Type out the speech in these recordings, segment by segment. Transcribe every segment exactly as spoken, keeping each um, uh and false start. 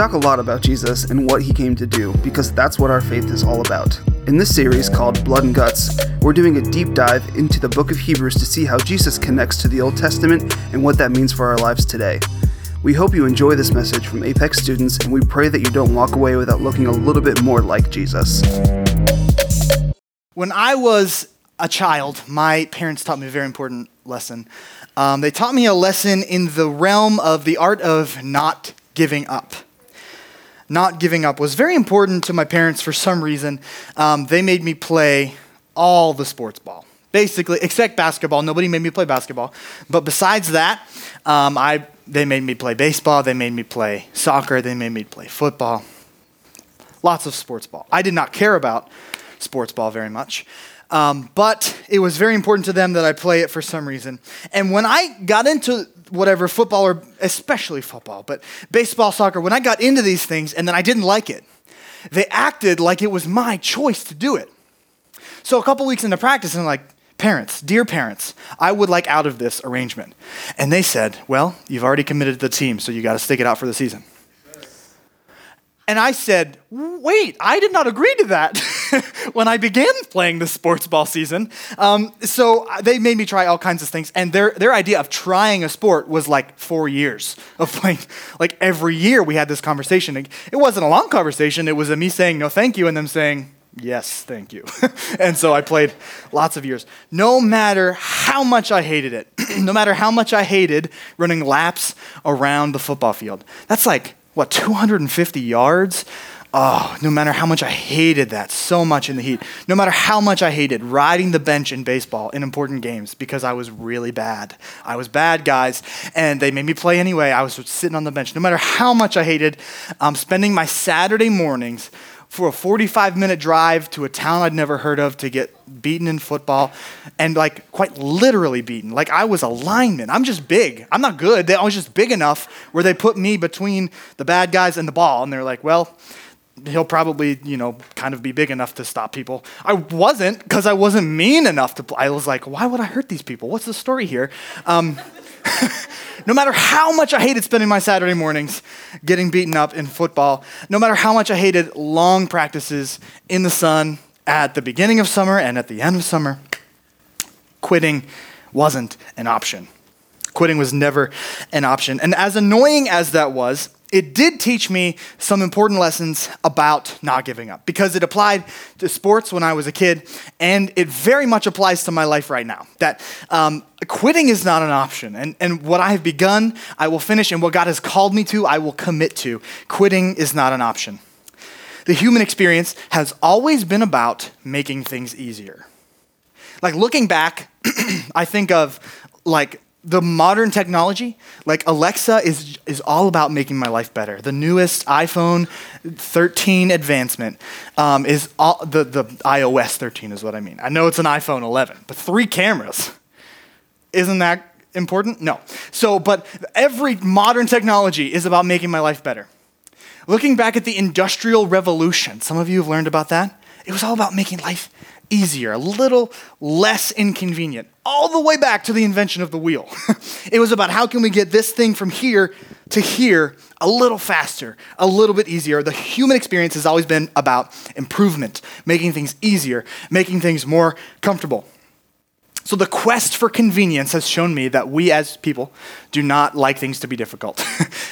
talk a lot about Jesus and what he came to do, because that's what our faith is all about. In this series called Blood and Guts, we're doing a deep dive into the book of Hebrews to see how Jesus connects to the Old Testament and what that means for our lives today. We hope you enjoy this message from Apex students, and we pray that you don't walk away without looking a little bit more like Jesus. When I was a child, my parents taught me a very important lesson. Um, they taught me a lesson in the realm of the art of not giving up. Not giving up was very important to my parents for some reason. Um, they made me play all the sports ball, basically, except basketball. Nobody made me play basketball. But besides that, um, I they made me play baseball. They made me play soccer. They made me play football. Lots of sports ball. I did not care about sports ball very much. Um, but it was very important to them that I play it for some reason. And when I got into whatever football, or especially football, but baseball, soccer, when I got into these things and then I didn't like it, they acted like it was my choice to do it. So a couple weeks into practice, I'm like, parents, dear parents, I would like out of this arrangement. And they said, well, you've already committed to the team, so you got to stick it out for the season. And I said, wait, I did not agree to that when I began playing the sports ball season. Um, so they made me try all kinds of things. And their their idea of trying a sport was like four years of playing. Like every year we had this conversation. It wasn't a long conversation. It was a me saying no thank you and them saying, yes, thank you. And so I played lots of years. No matter how much I hated it, no matter how much I hated running laps around the football field, that's like, what, two hundred fifty yards? Oh, no matter how much I hated that so much in the heat, no matter how much I hated riding the bench in baseball in important games because I was really bad. I was bad, guys, and they made me play anyway. I was sitting on the bench. No matter how much I hated um, spending my Saturday mornings for a forty-five minute drive to a town I'd never heard of to get beaten in football, and like quite literally beaten. Like I was a lineman. I'm just big. I'm not good. They, I was just big enough where they put me between the bad guys and the ball. And they're like, well, he'll probably, you know, kind of be big enough to stop people. I wasn't, because I wasn't mean enough to play. I was like, why would I hurt these people? What's the story here? Um, No matter how much I hated spending my Saturday mornings getting beaten up in football, no matter how much I hated long practices in the sun at the beginning of summer and at the end of summer, quitting wasn't an option. Quitting was never an option. And as annoying as that was, it did teach me some important lessons about not giving up, because it applied to sports when I was a kid, and it very much applies to my life right now, that um, quitting is not an option. And, and what I have begun, I will finish, and what God has called me to, I will commit to. Quitting is not an option. The human experience has always been about making things easier. Like looking back, I think of like the modern technology, like Alexa is is all about making my life better. The newest iPhone thirteen advancement um, is all, the, the iOS thirteen is what I mean. I know it's an iPhone eleven, but three cameras. Isn't that important? No. So, but every modern technology is about making my life better. Looking back at the Industrial Revolution, some of you have learned about that. It was all about making life better. Easier, a little less inconvenient, all the way back to the invention of the wheel. It was about how can we get this thing from here to here a little faster, a little bit easier. The human experience has always been about improvement, making things easier, making things more comfortable. So the quest for convenience has shown me that we as people do not like things to be difficult.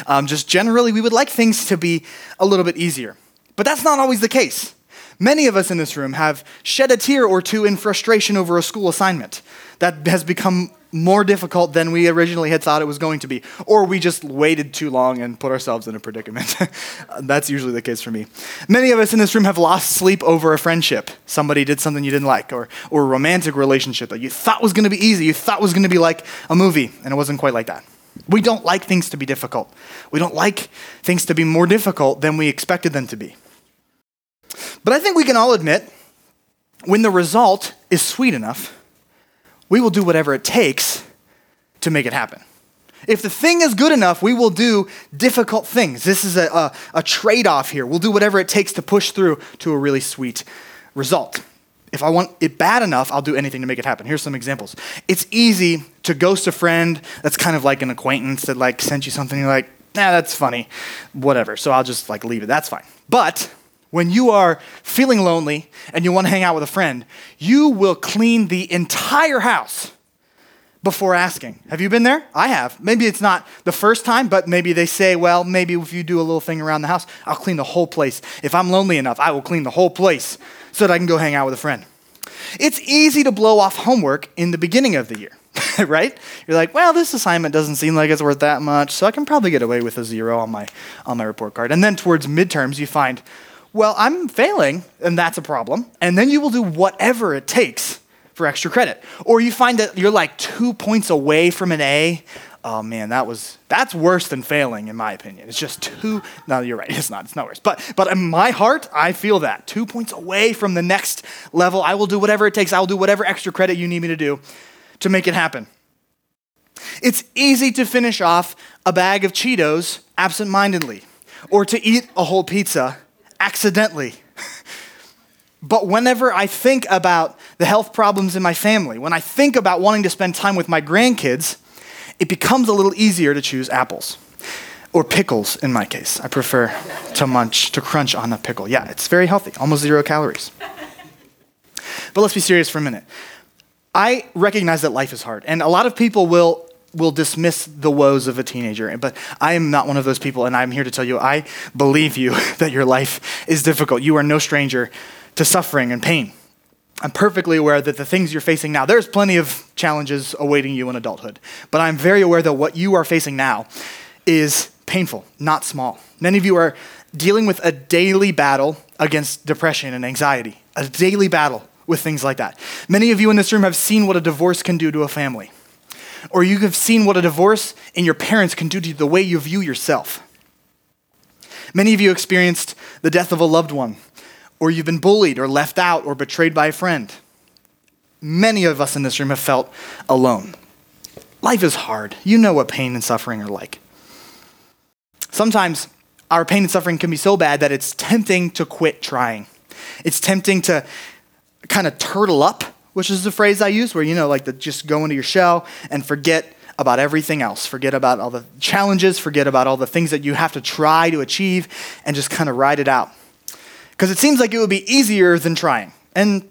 um, just generally, we would like things to be a little bit easier. But that's not always the case. Many of us in this room have shed a tear or two in frustration over a school assignment that has become more difficult than we originally had thought it was going to be, or we just waited too long and put ourselves in a predicament. That's usually the case for me. Many of us in this room have lost sleep over a friendship. Somebody did something you didn't like, or, or a romantic relationship that you thought was going to be easy, you thought was going to be like a movie, and it wasn't quite like that. We don't like things to be difficult. We don't like things to be more difficult than we expected them to be. But I think we can all admit, when the result is sweet enough, we will do whatever it takes to make it happen. If the thing is good enough, we will do difficult things. This is a, a, a trade-off here. We'll do whatever it takes to push through to a really sweet result. If I want it bad enough, I'll do anything to make it happen. Here's some examples. It's easy to ghost a friend that's kind of like an acquaintance that like sent you something, you're like, nah, that's funny, whatever. So I'll just like leave it. That's fine. But when you are feeling lonely and you want to hang out with a friend, you will clean the entire house before asking. Have you been there? I have. Maybe it's not the first time, but maybe they say, well, maybe if you do a little thing around the house, I'll clean the whole place. If I'm lonely enough, I will clean the whole place so that I can go hang out with a friend. It's easy to blow off homework in the beginning of the year, right? You're like, well, this assignment doesn't seem like it's worth that much, so I can probably get away with a zero on my, on my report card. And then towards midterms, you find, well, I'm failing, and that's a problem. And then you will do whatever it takes for extra credit. Or you find that you're like two points away from an A. Oh man, that was, that's worse than failing in my opinion. It's just two, no, you're right, it's not, it's not worse. But, but in my heart, I feel that. Two points away from the next level. I will do whatever it takes. I will do whatever extra credit you need me to do to make it happen. It's easy to finish off a bag of Cheetos absentmindedly or to eat a whole pizza accidentally. But whenever I think about the health problems in my family, when I think about wanting to spend time with my grandkids, it becomes a little easier to choose apples or pickles in my case. I prefer to munch, to crunch on a pickle. Yeah, it's very healthy, almost zero calories. But let's be serious for a minute. I recognize that life is hard, and a lot of people will will dismiss the woes of a teenager, but I am not one of those people, and I'm here to tell you, I believe you that your life is difficult. You are no stranger to suffering and pain. I'm perfectly aware that the things you're facing now, there's plenty of challenges awaiting you in adulthood, but I'm very aware that what you are facing now is painful, not small. Many of you are dealing with a daily battle against depression and anxiety, a daily battle with things like that. Many of you in this room have seen what a divorce can do to a family, or you have seen what a divorce in your parents can do to the way you view yourself. Many of you experienced the death of a loved one, or you've been bullied or left out or betrayed by a friend. Many of us in this room have felt alone. Life is hard. You know what pain and suffering are like. Sometimes our pain and suffering can be so bad that it's tempting to quit trying. It's tempting to kind of turtle up, which is the phrase I use, where, you know, like the, just go into your shell and forget about everything else. Forget about all the challenges, forget about all the things that you have to try to achieve, and just kind of ride it out. Because it seems like it would be easier than trying. And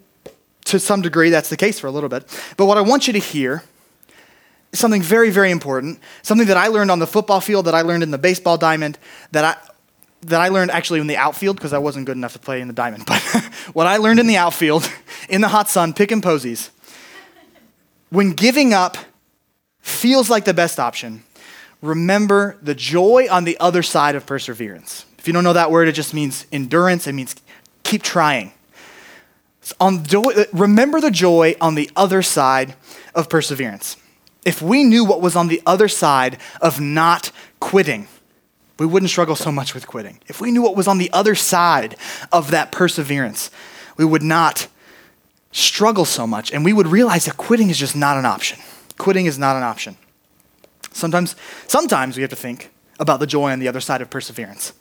to some degree, that's the case for a little bit. But what I want you to hear is something very, very important, something that I learned on the football field, that I learned in the baseball diamond, that I that I learned actually in the outfield, because I wasn't good enough to play in the diamond. But what I learned in the outfield, in the hot sun, pick and posies, when giving up feels like the best option, remember the joy on the other side of perseverance. If you don't know that word, it just means endurance. It means keep trying. It's on do- remember the joy on the other side of perseverance. If we knew what was on the other side of not quitting, we wouldn't struggle so much with quitting. If we knew what was on the other side of that perseverance, we would not struggle so much, and we would realize that quitting is just not an option. Quitting is not an option. Sometimes, sometimes we have to think about the joy on the other side of perseverance.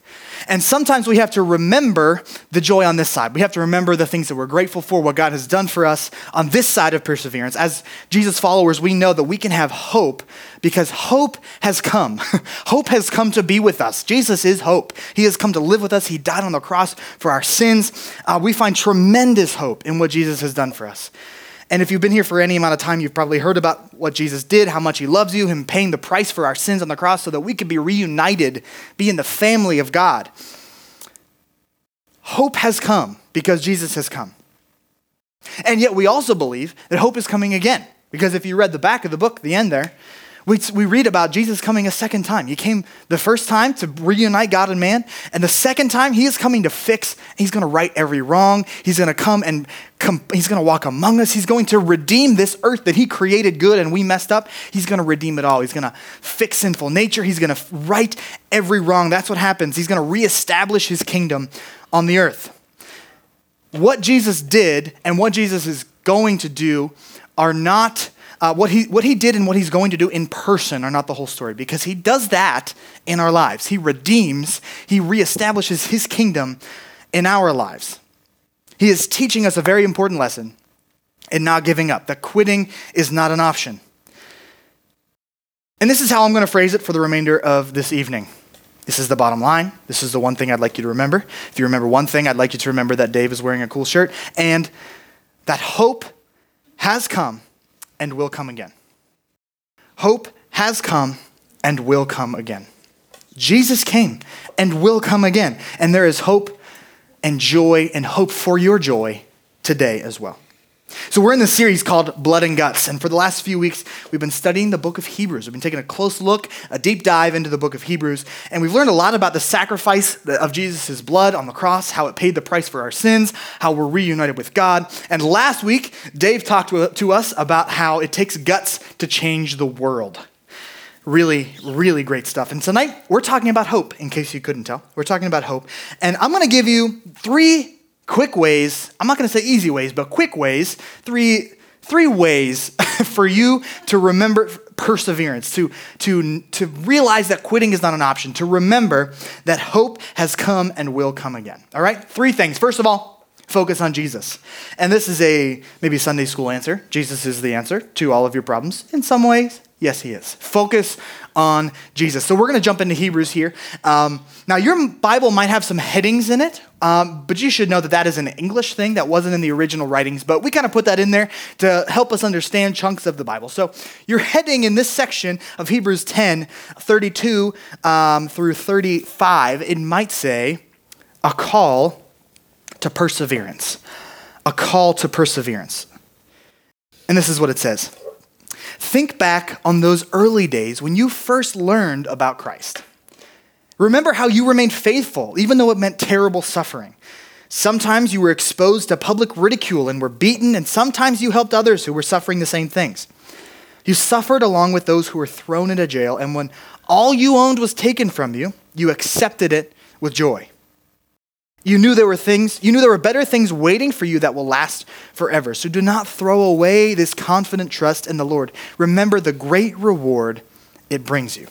And sometimes we have to remember the joy on this side. We have to remember the things that we're grateful for, what God has done for us on this side of perseverance. As Jesus followers, we know that we can have hope because hope has come. Hope has come to be with us. Jesus is hope. He has come to live with us. He died on the cross for our sins. Uh, we find tremendous hope in what Jesus has done for us. And if you've been here for any amount of time, you've probably heard about what Jesus did, how much he loves you, him paying the price for our sins on the cross so that we could be reunited, be in the family of God. Hope has come because Jesus has come. And yet we also believe that hope is coming again, because if you read the back of the book, the end there, we, we read about Jesus coming a second time. He came the first time to reunite God and man, and the second time he is coming to fix. He's going to right every wrong. He's going to come and com- he's going to walk among us. He's going to redeem this earth that he created good and we messed up. He's going to redeem it all. He's going to fix sinful nature. He's going to right every wrong. That's what happens. He's going to reestablish his kingdom on the earth. What Jesus did and what Jesus is going to do are not Uh, what he what he did and what he's going to do in person are not the whole story, because he does that in our lives. He redeems, he reestablishes his kingdom in our lives. He is teaching us a very important lesson in not giving up, that quitting is not an option. And this is how I'm going to phrase it for the remainder of this evening. This is the bottom line. This is the one thing I'd like you to remember. If you remember one thing, I'd like you to remember that Dave is wearing a cool shirt and that hope has come and will come again. Hope has come and will come again. Jesus came and will come again. And there is hope and joy and hope for your joy today as well. So we're in this series called Blood and Guts, and for the last few weeks, we've been studying the book of Hebrews. We've been taking a close look, a deep dive into the book of Hebrews, and we've learned a lot about the sacrifice of Jesus' blood on the cross, how it paid the price for our sins, how we're reunited with God. And last week, Dave talked to us about how it takes guts to change the world. Really, really great stuff. And tonight, we're talking about hope, in case you couldn't tell. We're talking about hope, and I'm going to give you three Quick ways, I'm not going to say easy ways, but quick ways, three three ways for you to remember perseverance, to, to, to realize that quitting is not an option, to remember that hope has come and will come again. All right? Three things. First of all, focus on Jesus. And this is a maybe Sunday school answer. Jesus is the answer to all of your problems in some ways. Yes, he is. Focus on Jesus. So we're going to jump into Hebrews here. Um, now, your Bible might have some headings in it, um, but you should know that that is an English thing that wasn't in the original writings, but we kind of put that in there to help us understand chunks of the Bible. So your heading in this section of Hebrews ten, thirty-two um, through thirty-five, it might say, a call to perseverance. A call to perseverance. And this is what it says. Think back on those early days when you first learned about Christ. Remember how you remained faithful, even though it meant terrible suffering. Sometimes you were exposed to public ridicule and were beaten, and sometimes you helped others who were suffering the same things. You suffered along with those who were thrown into jail, and when all you owned was taken from you, you accepted it with joy. You knew there were things, you knew there were better things waiting for you that will last forever. So do not throw away this confident trust in the Lord. Remember the great reward it brings you.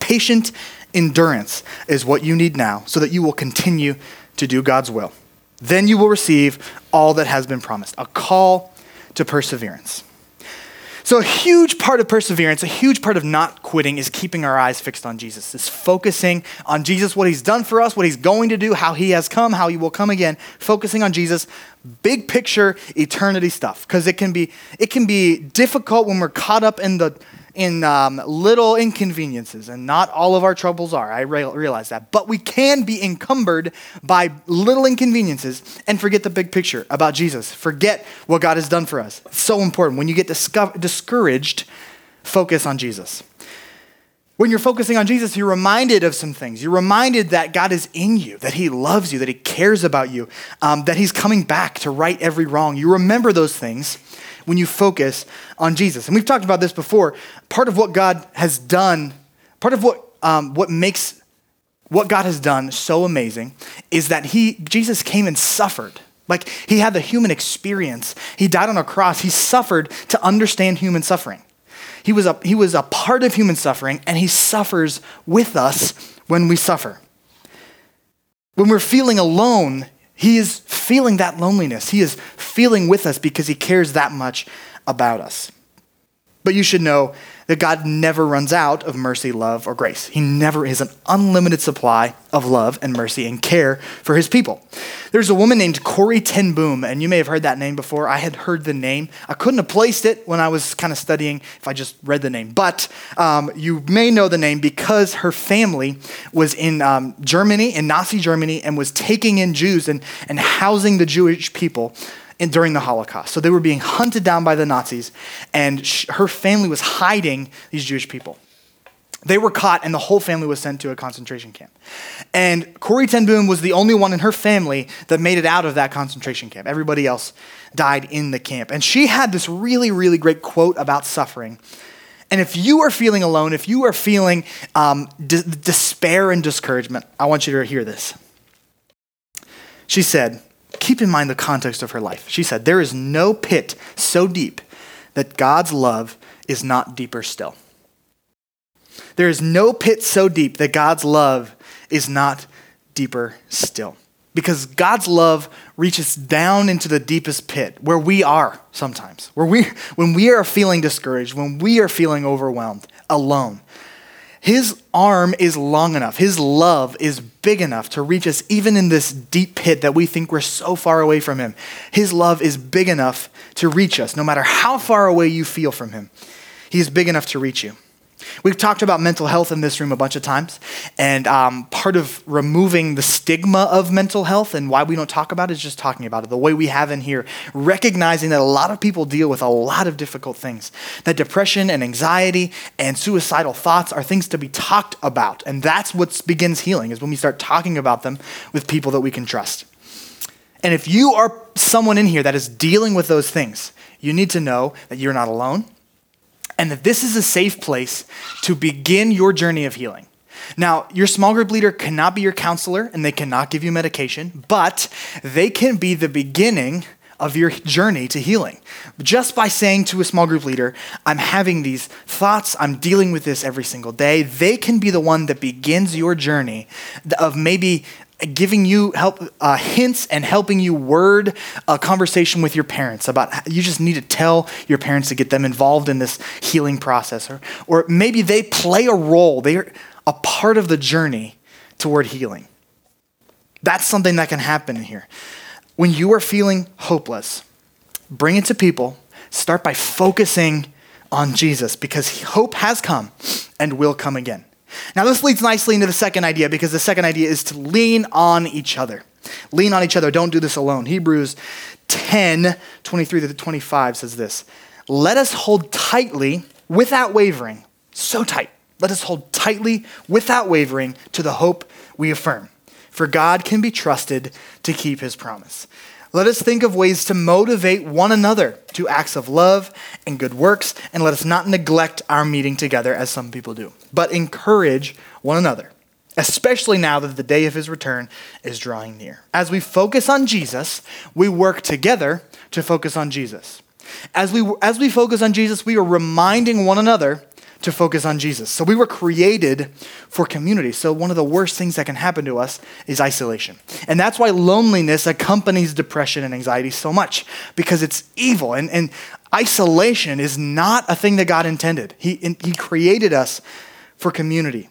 Patient endurance is what you need now so that you will continue to do God's will. Then you will receive all that has been promised. A call to perseverance. So a huge part of perseverance, a huge part of not quitting is keeping our eyes fixed on Jesus. It's focusing on Jesus, what he's done for us, what he's going to do, how he has come, how he will come again. Focusing on Jesus, big picture, eternity stuff. Because it can be it can be difficult when we're caught up in the in um, little inconveniences, and not all of our troubles are. I re- realize that. But we can be encumbered by little inconveniences and forget the big picture about Jesus. Forget what God has done for us. It's so important. When you get discover- discouraged, focus on Jesus. When you're focusing on Jesus, you're reminded of some things. You're reminded that God is in you, that he loves you, that he cares about you, um, that he's coming back to right every wrong. You remember those things when you focus on Jesus. And we've talked about this before. Part of what God has done, part of what um, what makes what God has done so amazing is that he Jesus came and suffered. Like, he had the human experience. He died on a cross. He suffered to understand human suffering. He was a, he was a part of human suffering, and he suffers with us when we suffer. When we're feeling alone, he is feeling that loneliness. He is feeling with us because he cares that much about us. But you should know that God never runs out of mercy, love, or grace. He never is an unlimited supply of love and mercy and care for his people. There's a woman named Corrie Ten Boom, and you may have heard that name before. I had heard the name. I couldn't have placed it when I was kind of studying if I just read the name. But um, you may know the name because her family was in um, Germany, in Nazi Germany, and was taking in Jews and, and housing the Jewish people And during the Holocaust. So they were being hunted down by the Nazis, and sh- her family was hiding these Jewish people. They were caught, and the whole family was sent to a concentration camp. And Corrie Ten Boom was the only one in her family that made it out of that concentration camp. Everybody else died in the camp. And she had this really, really great quote about suffering. And if you are feeling alone, if you are feeling um, d- despair and discouragement, I want you to hear this. She said, keep in mind the context of her life. She said, there is no pit so deep that God's love is not deeper still. There is no pit so deep that God's love is not deeper still. Because God's love reaches down into the deepest pit where we are sometimes, where we, when we are feeling discouraged, when we are feeling overwhelmed, alone. His arm is long enough. His love is big enough to reach us even in this deep pit that we think we're so far away from him. His love is big enough to reach us no matter how far away you feel from him. He's big enough to reach you. We've talked about mental health in this room a bunch of times, and um, part of removing the stigma of mental health and why we don't talk about it is just talking about it the way we have in here, recognizing that a lot of people deal with a lot of difficult things, that depression and anxiety and suicidal thoughts are things to be talked about, and that's what begins healing is when we start talking about them with people that we can trust. And if you are someone in here that is dealing with those things, you need to know that you're not alone, and that this is a safe place to begin your journey of healing. Now, your small group leader cannot be your counselor and they cannot give you medication, but they can be the beginning of your journey to healing. Just by saying to a small group leader, I'm having these thoughts, I'm dealing with this every single day, they can be the one that begins your journey of maybe giving you help, uh, hints and helping you word a conversation with your parents about how you just need to tell your parents to get them involved in this healing process. Or, or maybe they play a role. They are a part of the journey toward healing. That's something that can happen in here. When you are feeling hopeless, bring it to people. Start by focusing on Jesus because hope has come and will come again. Now, this leads nicely into the second idea because the second idea is to lean on each other. Lean on each other. Don't do this alone. Hebrews ten, twenty-three to twenty-five says this. Let us hold tightly without wavering. So tight. Let us hold tightly without wavering to the hope we affirm. For God can be trusted to keep his promise. Let us think of ways to motivate one another to acts of love and good works, and let us not neglect our meeting together as some people do, but encourage one another, especially now that the day of his return is drawing near. As we focus on Jesus, we work together to focus on Jesus. As we, as we focus on Jesus, we are reminding one another to focus on Jesus. So we were created for community. So one of the worst things that can happen to us is isolation. And that's why loneliness accompanies depression and anxiety so much, because it's evil. And, and isolation is not a thing that God intended. He, he created us for community.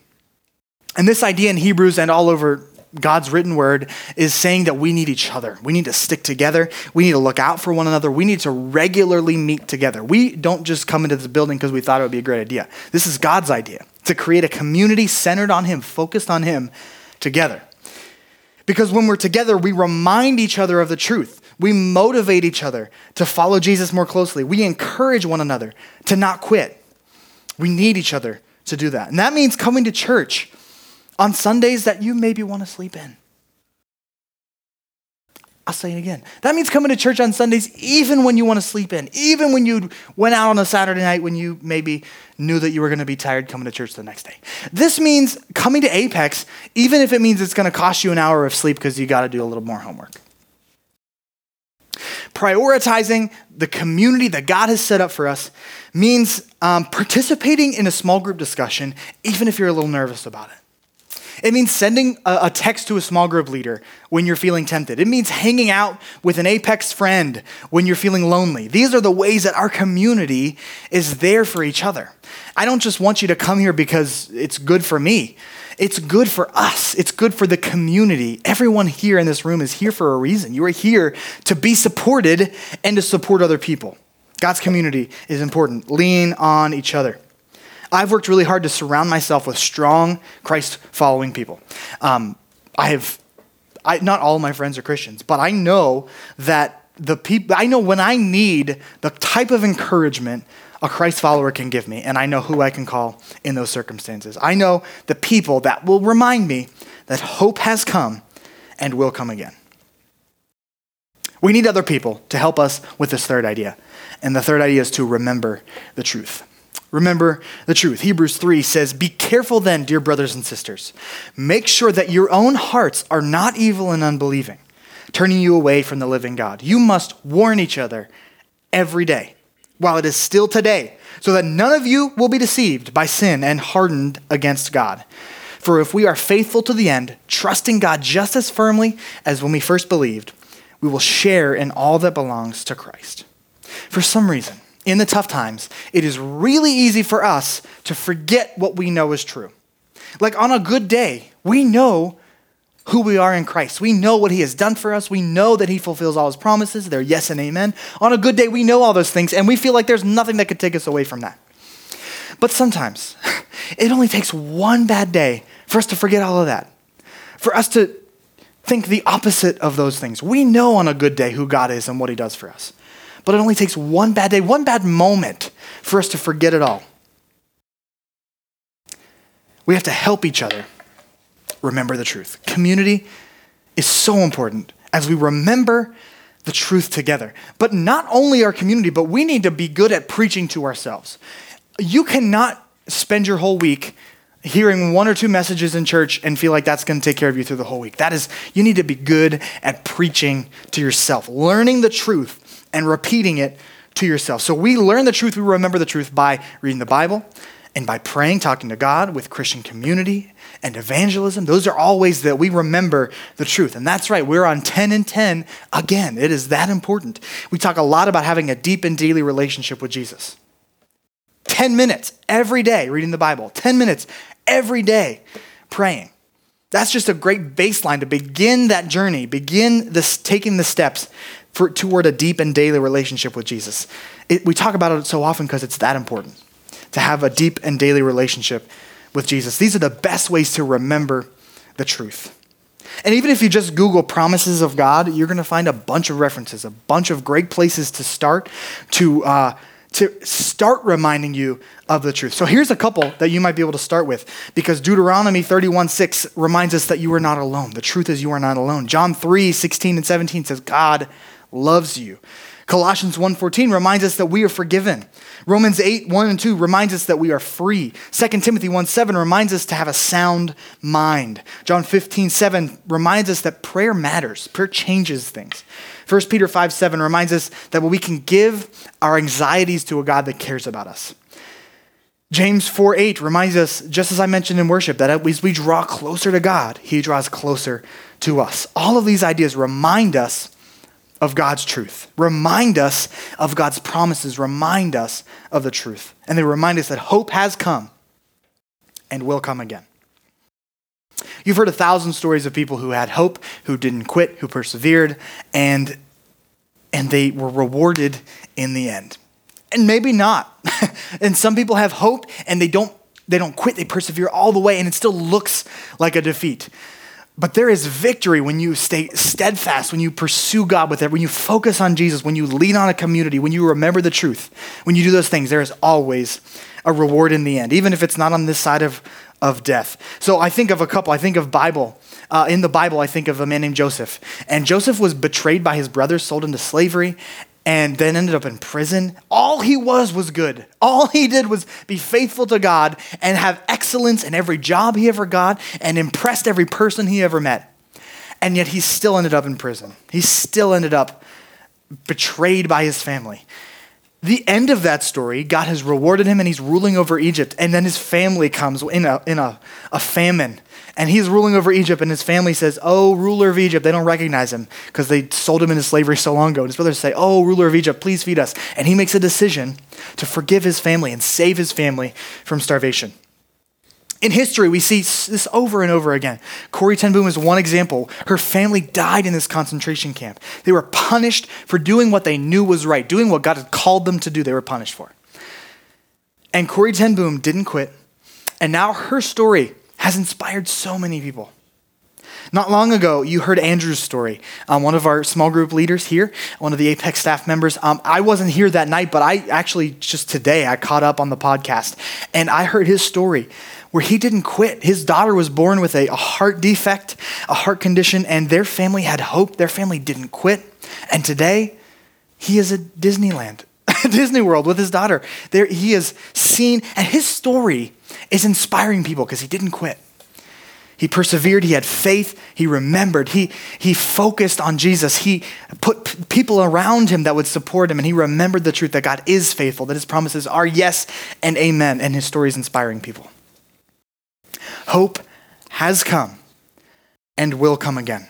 And this idea in Hebrews and all over God's written word is saying that we need each other. We need to stick together. We need to look out for one another. We need to regularly meet together. We don't just come into this building because we thought it would be a great idea. This is God's idea, to create a community centered on him, focused on him together. Because when we're together, we remind each other of the truth. We motivate each other to follow Jesus more closely. We encourage one another to not quit. We need each other to do that. And that means coming to church on Sundays that you maybe want to sleep in. I'll say it again. That means coming to church on Sundays even when you want to sleep in, even when you went out on a Saturday night when you maybe knew that you were going to be tired coming to church the next day. This means coming to Apex even if it means it's going to cost you an hour of sleep because you got to do a little more homework. Prioritizing the community that God has set up for us means um, participating in a small group discussion even if you're a little nervous about it. It means sending a text to a small group leader when you're feeling tempted. It means hanging out with an Apex friend when you're feeling lonely. These are the ways that our community is there for each other. I don't just want you to come here because it's good for me. It's good for us. It's good for the community. Everyone here in this room is here for a reason. You are here to be supported and to support other people. God's community is important. Lean on each other. I've worked really hard to surround myself with strong Christ-following people. Um, I have, I, not all of my friends are Christians, but I know that the people, I know when I need the type of encouragement a Christ follower can give me, and I know who I can call in those circumstances. I know the people that will remind me that hope has come and will come again. We need other people to help us with this third idea, and the third idea is to remember the truth. Remember the truth. Hebrews three says, be careful then, dear brothers and sisters. Make sure that your own hearts are not evil and unbelieving, turning you away from the living God. You must warn each other every day while it is still today, so that none of you will be deceived by sin and hardened against God. For if we are faithful to the end, trusting God just as firmly as when we first believed, we will share in all that belongs to Christ. For some reason, in the tough times, it is really easy for us to forget what we know is true. Like on a good day, we know who we are in Christ. We know what he has done for us. We know that he fulfills all his promises. They're yes and amen. On a good day, we know all those things, and we feel like there's nothing that could take us away from that. But sometimes, it only takes one bad day for us to forget all of that, for us to think the opposite of those things. We know on a good day who God is and what he does for us, but it only takes one bad day, one bad moment for us to forget it all. We have to help each other remember the truth. Community is so important as we remember the truth together. But not only our community, but we need to be good at preaching to ourselves. You cannot spend your whole week hearing one or two messages in church and feel like that's going to take care of you through the whole week. That is, you need to be good at preaching to yourself, learning the truth and repeating it to yourself. So we learn the truth, we remember the truth by reading the Bible and by praying, talking to God, with Christian community and evangelism. Those are all ways that we remember the truth. And that's right, we're on ten and ten again. It is that important. We talk a lot about having a deep and daily relationship with Jesus. ten minutes every day reading the Bible, ten minutes every day praying. That's just a great baseline to begin that journey, begin this, taking the steps for, toward a deep and daily relationship with Jesus. It, we talk about it so often because it's that important to have a deep and daily relationship with Jesus. These are the best ways to remember the truth. And even if you just Google promises of God, you're going to find a bunch of references, a bunch of great places to start to uh, to start reminding you of the truth. So here's a couple that you might be able to start with, because Deuteronomy thirty-one six reminds us that you are not alone. The truth is you are not alone. John three sixteen and seventeen says God loves you. Colossians one fourteen reminds us that we are forgiven. Romans eight one and two reminds us that we are free. Second Timothy one seven reminds us to have a sound mind. John fifteen seven reminds us that prayer matters. Prayer changes things. First Peter five seven reminds us that we can give our anxieties to a God that cares about us. James four eight reminds us, just as I mentioned in worship, that as we draw closer to God, he draws closer to us. All of these ideas remind us of God's truth, remind us of God's promises, remind us of the truth. And they remind us that hope has come and will come again. You've heard a thousand stories of people who had hope, who didn't quit, who persevered, and, and they were rewarded in the end. And maybe not. And some people have hope and they don't, they don't quit, they persevere all the way, and it still looks like a defeat. But there is victory when you stay steadfast, when you pursue God with it, when you focus on Jesus, when you lean on a community, when you remember the truth, when you do those things, there is always a reward in the end, even if it's not on this side of, of death. So I think of a couple, I think of Bible. Uh, in the Bible, I think of a man named Joseph. And Joseph was betrayed by his brothers, sold into slavery, and then ended up in prison. All he was was good. All he did was be faithful to God and have excellence in every job he ever got and impressed every person he ever met. And yet he still ended up in prison. He still ended up betrayed by his family. The end of that story, God has rewarded him and he's ruling over Egypt. And then his family comes in a, in a, a famine. And he's ruling over Egypt, and his family says, oh, ruler of Egypt. They don't recognize him because they sold him into slavery so long ago. And his brothers say, oh, ruler of Egypt, please feed us. And he makes a decision to forgive his family and save his family from starvation. In history, we see this over and over again. Corrie Ten Boom is one example. Her family died in this concentration camp. They were punished for doing what they knew was right, doing what God had called them to do, they were punished for. And Corrie Ten Boom didn't quit. And now her story has inspired so many people. Not long ago, you heard Andrew's story. Um, one of our small group leaders here, one of the Apex staff members. Um, I wasn't here that night, but I actually just today, I caught up on the podcast and I heard his story where he didn't quit. His daughter was born with a, a heart defect, a heart condition, and their family had hope. Their family didn't quit. And today, he is at Disneyland, Disney World with his daughter. There, he is seen, and his story is inspiring people because he didn't quit. He persevered, he had faith, he remembered, he, he focused on Jesus, he put p- people around him that would support him, and he remembered the truth that God is faithful, that his promises are yes and amen, and his story is inspiring people. Hope has come and will come again.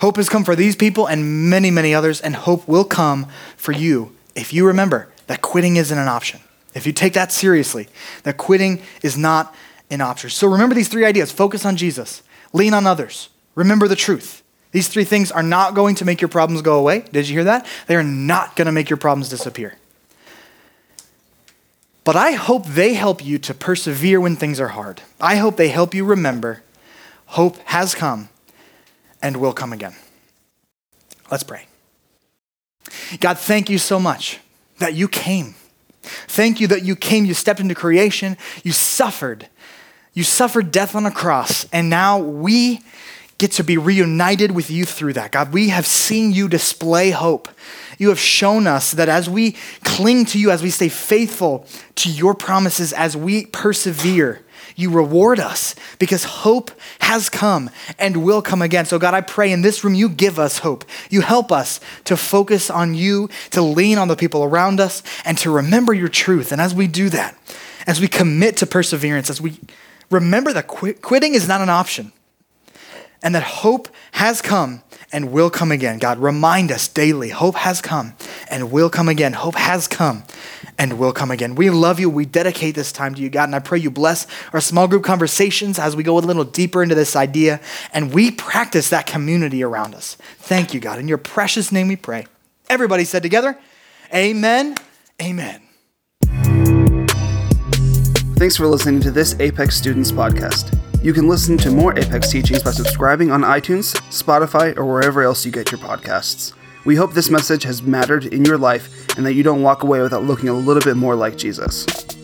Hope has come for these people and many, many others, and hope will come for you if you remember that quitting isn't an option. If you take that seriously, that quitting is not in options. So remember these three ideas. Focus on Jesus. Lean on others. Remember the truth. These three things are not going to make your problems go away. Did you hear that? They are not going to make your problems disappear. But I hope they help you to persevere when things are hard. I hope they help you remember hope has come and will come again. Let's pray. God, thank you so much that you came. Thank you that you came, you stepped into creation, you suffered. You suffered death on a cross, and now we get to be reunited with you through that. God, we have seen you display hope. You have shown us that as we cling to you, as we stay faithful to your promises, as we persevere, you reward us because hope has come and will come again. So God, I pray in this room, you give us hope. You help us to focus on you, to lean on the people around us, and to remember your truth. And as we do that, as we commit to perseverance, as we remember that qu- quitting is not an option, and that hope has come and will come again. God, remind us daily, hope has come and will come again. Hope has come and will come again. We love you. We dedicate this time to you, God, and I pray you bless our small group conversations as we go a little deeper into this idea, and we practice that community around us. Thank you, God. In your precious name we pray. Everybody said together, amen, amen. Thanks for listening to this Apex Students Podcast. You can listen to more Apex teachings by subscribing on iTunes, Spotify, or wherever else you get your podcasts. We hope this message has mattered in your life and that you don't walk away without looking a little bit more like Jesus.